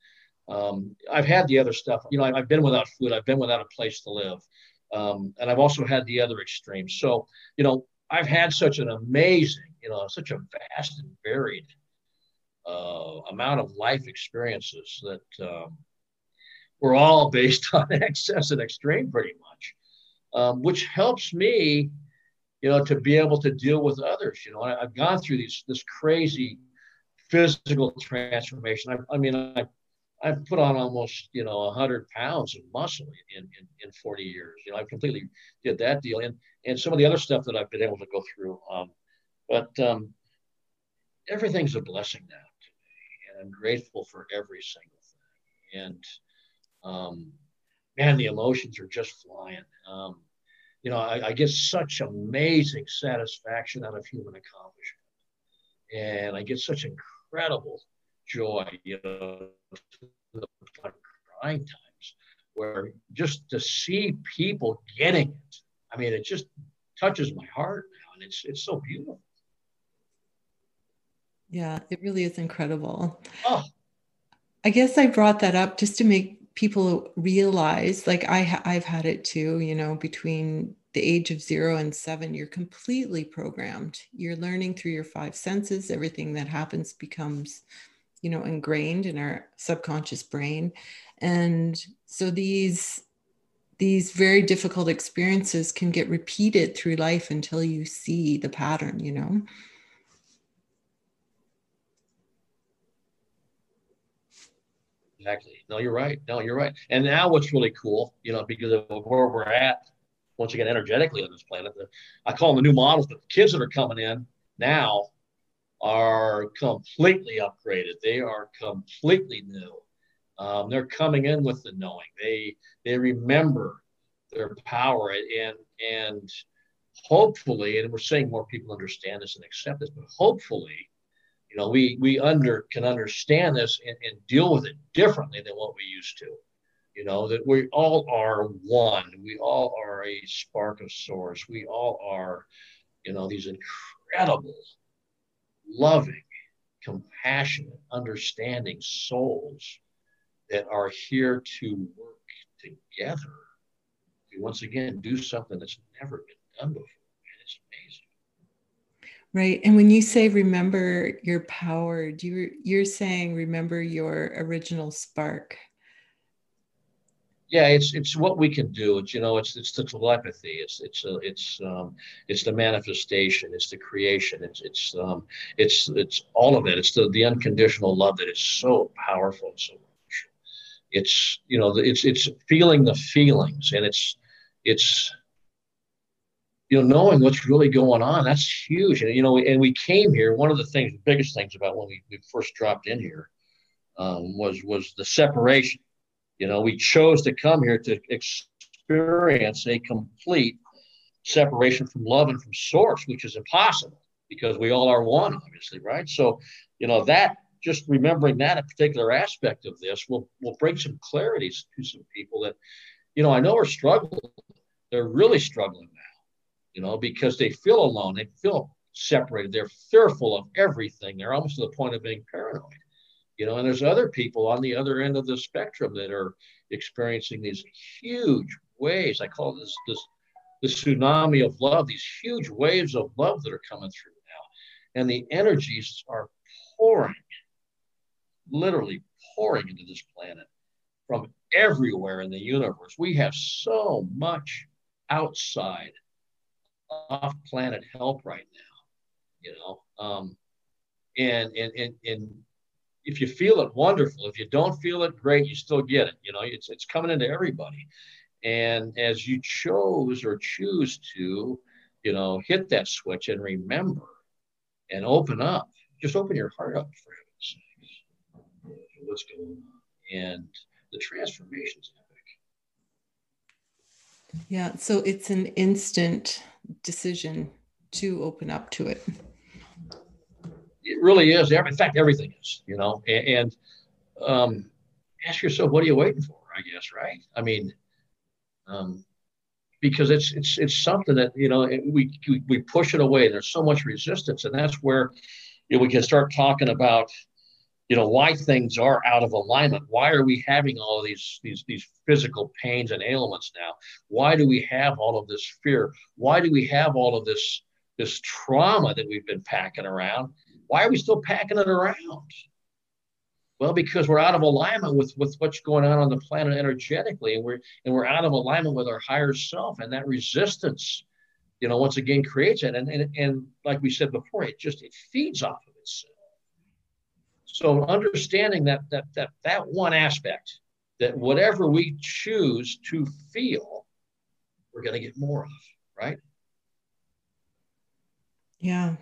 I've had the other stuff, you know, I've been without food. I've been without a place to live. And I've also had the other extreme. So, you know, I've had such an amazing, you know, such a vast and varied amount of life experiences that were all based on excess and extreme pretty much, which helps me, you know, to be able to deal with others. You know, I've gone through this crazy physical transformation. I've put on almost, you know, 100 pounds of muscle in 40 years. You know, I completely did that deal and some of the other stuff that I've been able to go through. Everything's a blessing now. I'm grateful for every single thing. And, man, the emotions are just flying. You know, I get such amazing satisfaction out of human accomplishment. And I get such incredible joy, you know, to the crying times where just to see people getting it. I mean, it just touches my heart now. And it's so beautiful. Yeah, it really is incredible. Oh. I guess I brought that up just to make people realize, like I've had it too, you know, between the age of 0 and 7, you're completely programmed. You're learning through your 5 senses. Everything that happens becomes, you know, ingrained in our subconscious brain. And so these very difficult experiences can get repeated through life until you see the pattern, you know. Exactly. No, you're right. No, you're right. And now what's really cool, you know, because of where we're at, once again, energetically on this planet, I call them the new models, but the kids that are coming in now are completely upgraded. They are completely new. They're coming in with the knowing. They remember their power and hopefully, and we're seeing more people understand this and accept this, but hopefully, you know, we can understand this and deal with it differently than what we used to, you know, that we all are one. We all are a spark of source. We all are, you know, these incredible, loving, compassionate, understanding souls that are here to work together to once again do something that's never been done before. It's amazing. Right. And when you say remember your power, you're saying remember your original spark. Yeah, it's what we can do. It's, you know, it's the telepathy. It's the manifestation. It's the creation. It's all of it. It's the unconditional love that is so powerful and so much. It's, you know, it's feeling the feelings, and it's you know, knowing what's really going on. That's huge. And, you know, and we came here. One of the things, the biggest things about when we first dropped in here was the separation. You know, we chose to come here to experience a complete separation from love and from source, which is impossible because we all are one, obviously, right? So, you know, that just remembering that a particular aspect of this will bring some clarity to some people that, you know, I know are struggling. They're really struggling now, you know, because they feel alone. They feel separated. They're fearful of everything. They're almost to the point of being paranoid. You know, and there's other people on the other end of the spectrum that are experiencing these huge waves. I call this the tsunami of love, these huge waves of love that are coming through now. And the energies are pouring, literally pouring into this planet from everywhere in the universe. We have so much outside off-planet help right now, you know, if you feel it, wonderful. If you don't feel it, great. You still get it. You know, it's coming into everybody. And as you choose to, you know, hit that switch and remember and open up, just open your heart up for heaven's sakes. What's going on? And the transformation's epic. Yeah. So it's an instant decision to open up to it. It really is. In fact, everything is, you know, and ask yourself, what are you waiting for? I guess. Right. I mean, because it's something that, you know, we push it away. There's so much resistance. And that's where, you know, we can start talking about, you know, why things are out of alignment. Why are we having all of these physical pains and ailments now? Why do we have all of this fear? Why do we have all of this trauma that we've been packing around? Why are we still packing it around? Well, because we're out of alignment with what's going on the planet energetically, and we're out of alignment with our higher self, and that resistance, you know, once again creates it. And like we said before, it feeds off of itself. So understanding that one aspect, that whatever we choose to feel, we're going to get more of, right? Yeah.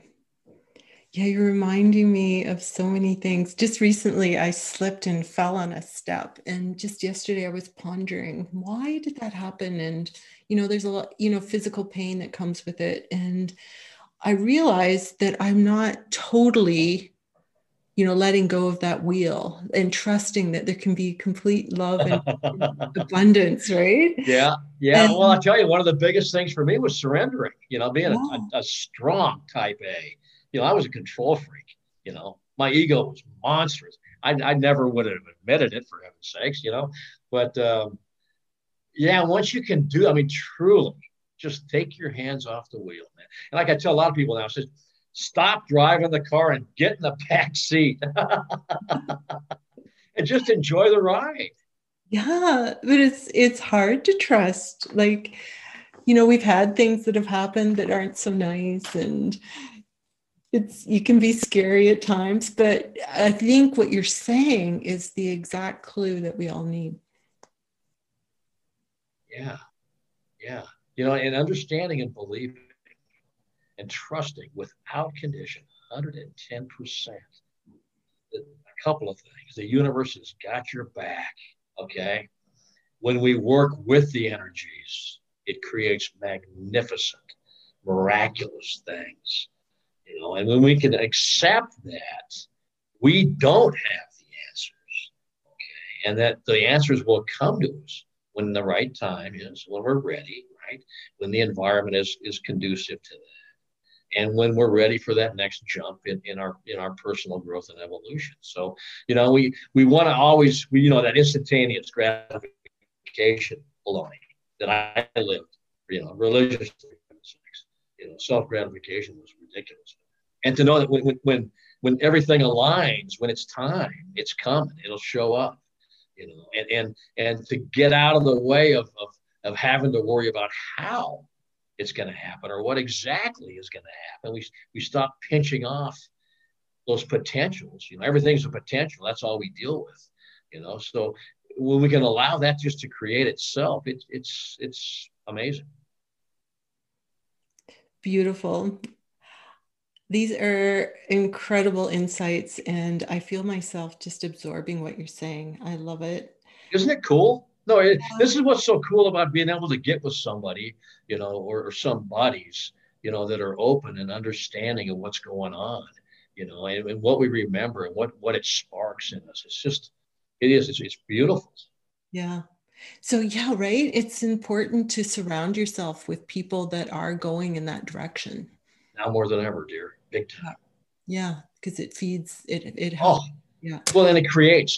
Yeah, you're reminding me of so many things. Just recently, I slipped and fell on a step. And just yesterday, I was pondering, why did that happen? And, you know, there's a lot, you know, physical pain that comes with it. And I realized that I'm not totally, you know, letting go of that wheel and trusting that there can be complete love and abundance, right? Yeah, yeah. And, well, I'll tell you, one of the biggest things for me was surrendering, you know, being a strong type A. You know, I was a control freak, you know, my ego was monstrous. I never would have admitted it, for heaven's sakes, you know, but yeah, once you can do, I mean, truly just take your hands off the wheel, man. And like I tell a lot of people now, I said, stop driving the car and get in the back seat and just enjoy the ride. Yeah, but it's hard to trust. Like, you know, we've had things that have happened that aren't so nice, and you can be scary at times, but I think what you're saying is the exact clue that we all need. Yeah. Yeah. You know, and understanding and believing and trusting without condition, 110%. A couple of things. The universe has got your back. Okay. When we work with the energies, it creates magnificent, miraculous things. You know, and when we can accept that we don't have the answers, okay, and that the answers will come to us when the right time is, when we're ready, right? When the environment is conducive to that, and when we're ready for that next jump in our personal growth and evolution. So, you know, we want to always, you know, that instantaneous gratification baloney that I lived, you know, religiously. You know, self-gratification was ridiculous. And to know that when everything aligns, when it's time, it's coming, it'll show up. you know, and to get out of the way of having to worry about how it's going to happen or what exactly is going to happen. We stop pinching off those potentials. You know, everything's a potential. That's all we deal with, you know. So when we can allow that just to create itself, it's amazing. Beautiful. These are incredible insights, and I feel myself just absorbing what you're saying. I love it. Isn't it cool? No, this is what's so cool about being able to get with somebody, you know, or some buddies, you know, that are open and understanding of what's going on, you know, and what we remember and what it sparks in us. It's just, it's beautiful. Yeah. So yeah, right. It's important to surround yourself with people that are going in that direction. Now more than ever, dear. Big time. Yeah, because it feeds it helps. Oh. Yeah. Well, and it creates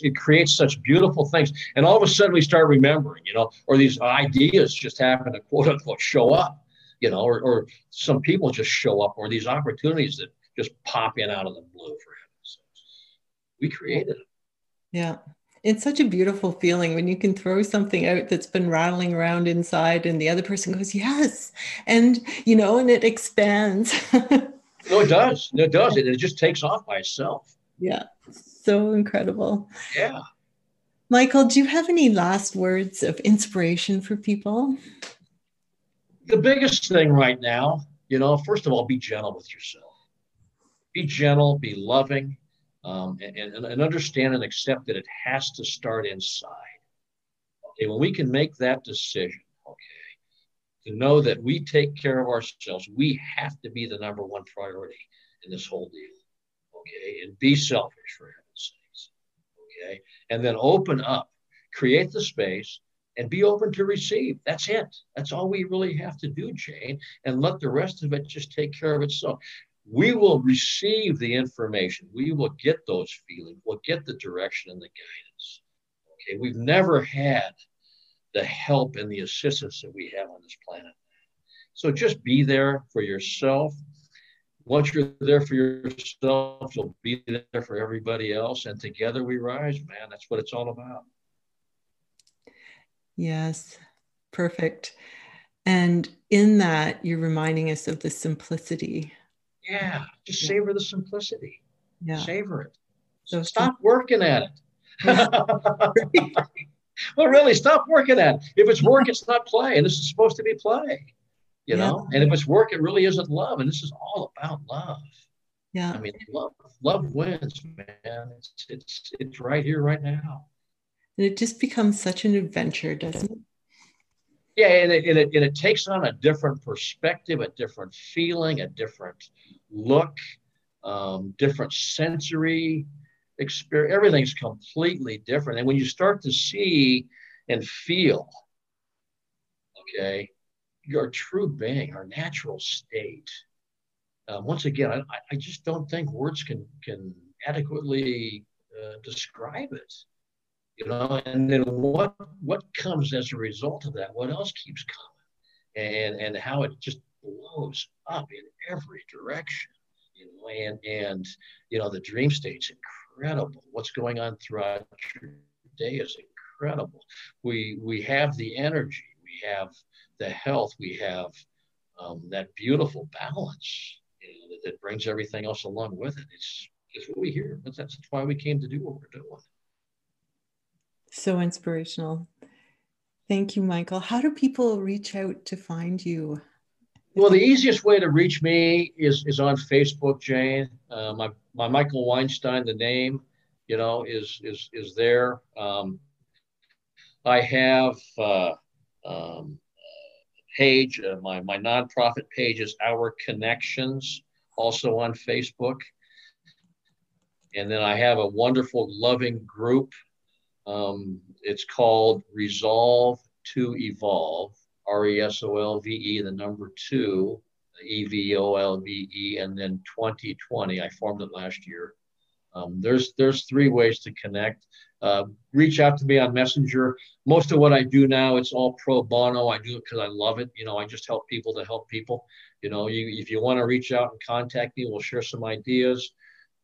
such beautiful things. And all of a sudden we start remembering, you know, or these ideas just happen to quote unquote show up, you know, or some people just show up, or these opportunities that just pop in out of the blue for him. So we created it. Yeah. It's such a beautiful feeling when you can throw something out that's been rattling around inside and the other person goes, yes. And, you know, and it expands. No, it does. It does. It just takes off by itself. Yeah. So incredible. Yeah. Michael, do you have any last words of inspiration for people? The biggest thing right now, you know, first of all, be gentle with yourself. Be gentle, be loving. And understand and accept that it has to start inside. Okay, when we can make that decision, okay, to know that we take care of ourselves, we have to be the number one priority in this whole deal, okay, and be selfish for heaven's sakes, okay, and then open up, create the space, and be open to receive. That's it. That's all we really have to do, Jane, and let the rest of it just take care of itself. We will receive the information. We will get those feelings. We'll get the direction and the guidance. Okay, we've never had the help and the assistance that we have on this planet. So just be there for yourself. Once you're there for yourself, you'll be there for everybody else. And together we rise, man. That's what it's all about. Yes, perfect. And in that, you're reminding us of the simplicity. Yeah, just savor the simplicity. Yeah. Savor it. So stop working at it. Well, really, stop working at it. If it's work, it's not play. And this is supposed to be play, you know? And if it's work, it really isn't love. And this is all about love. Yeah. I mean, love wins, man. It's right here, right now. And it just becomes such an adventure, doesn't it? Yeah, and it takes on a different perspective, a different feeling, a different look, different sensory experience. Everything's completely different. And when you start to see and feel, okay, your true being, our natural state. Once again, I just don't think words can adequately describe it. You know, and then what comes as a result of that? What else keeps coming? And how it just blows up in every direction. You know, and you know, the dream state's incredible. What's going on throughout your day is incredible. We have the energy, we have the health, we have that beautiful balance, you know, that brings everything else along with it. It's what we hear, but that's why we came to do what we're doing. So inspirational. Thank you, Michael. How do people reach out to find you? Well, the easiest way to reach me is on Facebook, Jane. My Michael Weinstein, the name, you know, is there. I have a page, my nonprofit page is Our Connections, also on Facebook. And then I have a wonderful, loving group. It's called Resolve to Evolve, RESOLVE, the number 2, EVOLVE, and then 2020. I formed it last year. There's 3 ways to connect. Reach out to me on Messenger. Most of what I do now, it's all pro bono. I do it because I love it. You know, I just help people to help people. You know, if you want to reach out and contact me, we'll share some ideas.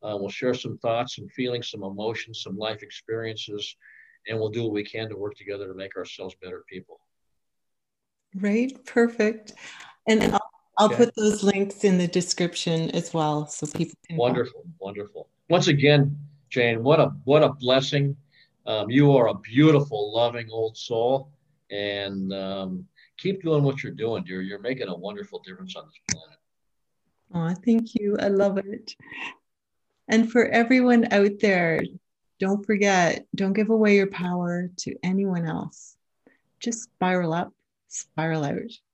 We'll share some thoughts, some feelings, some emotions, some life experiences, and we'll do what we can to work together to make ourselves better people. Great, perfect. And I'll put those links in the description as well, so people can. Wonderful, wonderful. Once again, Jane, what a blessing. You are a beautiful, loving old soul, and keep doing what you're doing, dear. You're making a wonderful difference on this planet. Oh, thank you. I love it. And for everyone out there, don't forget, don't give away your power to anyone else. Just spiral up, spiral out.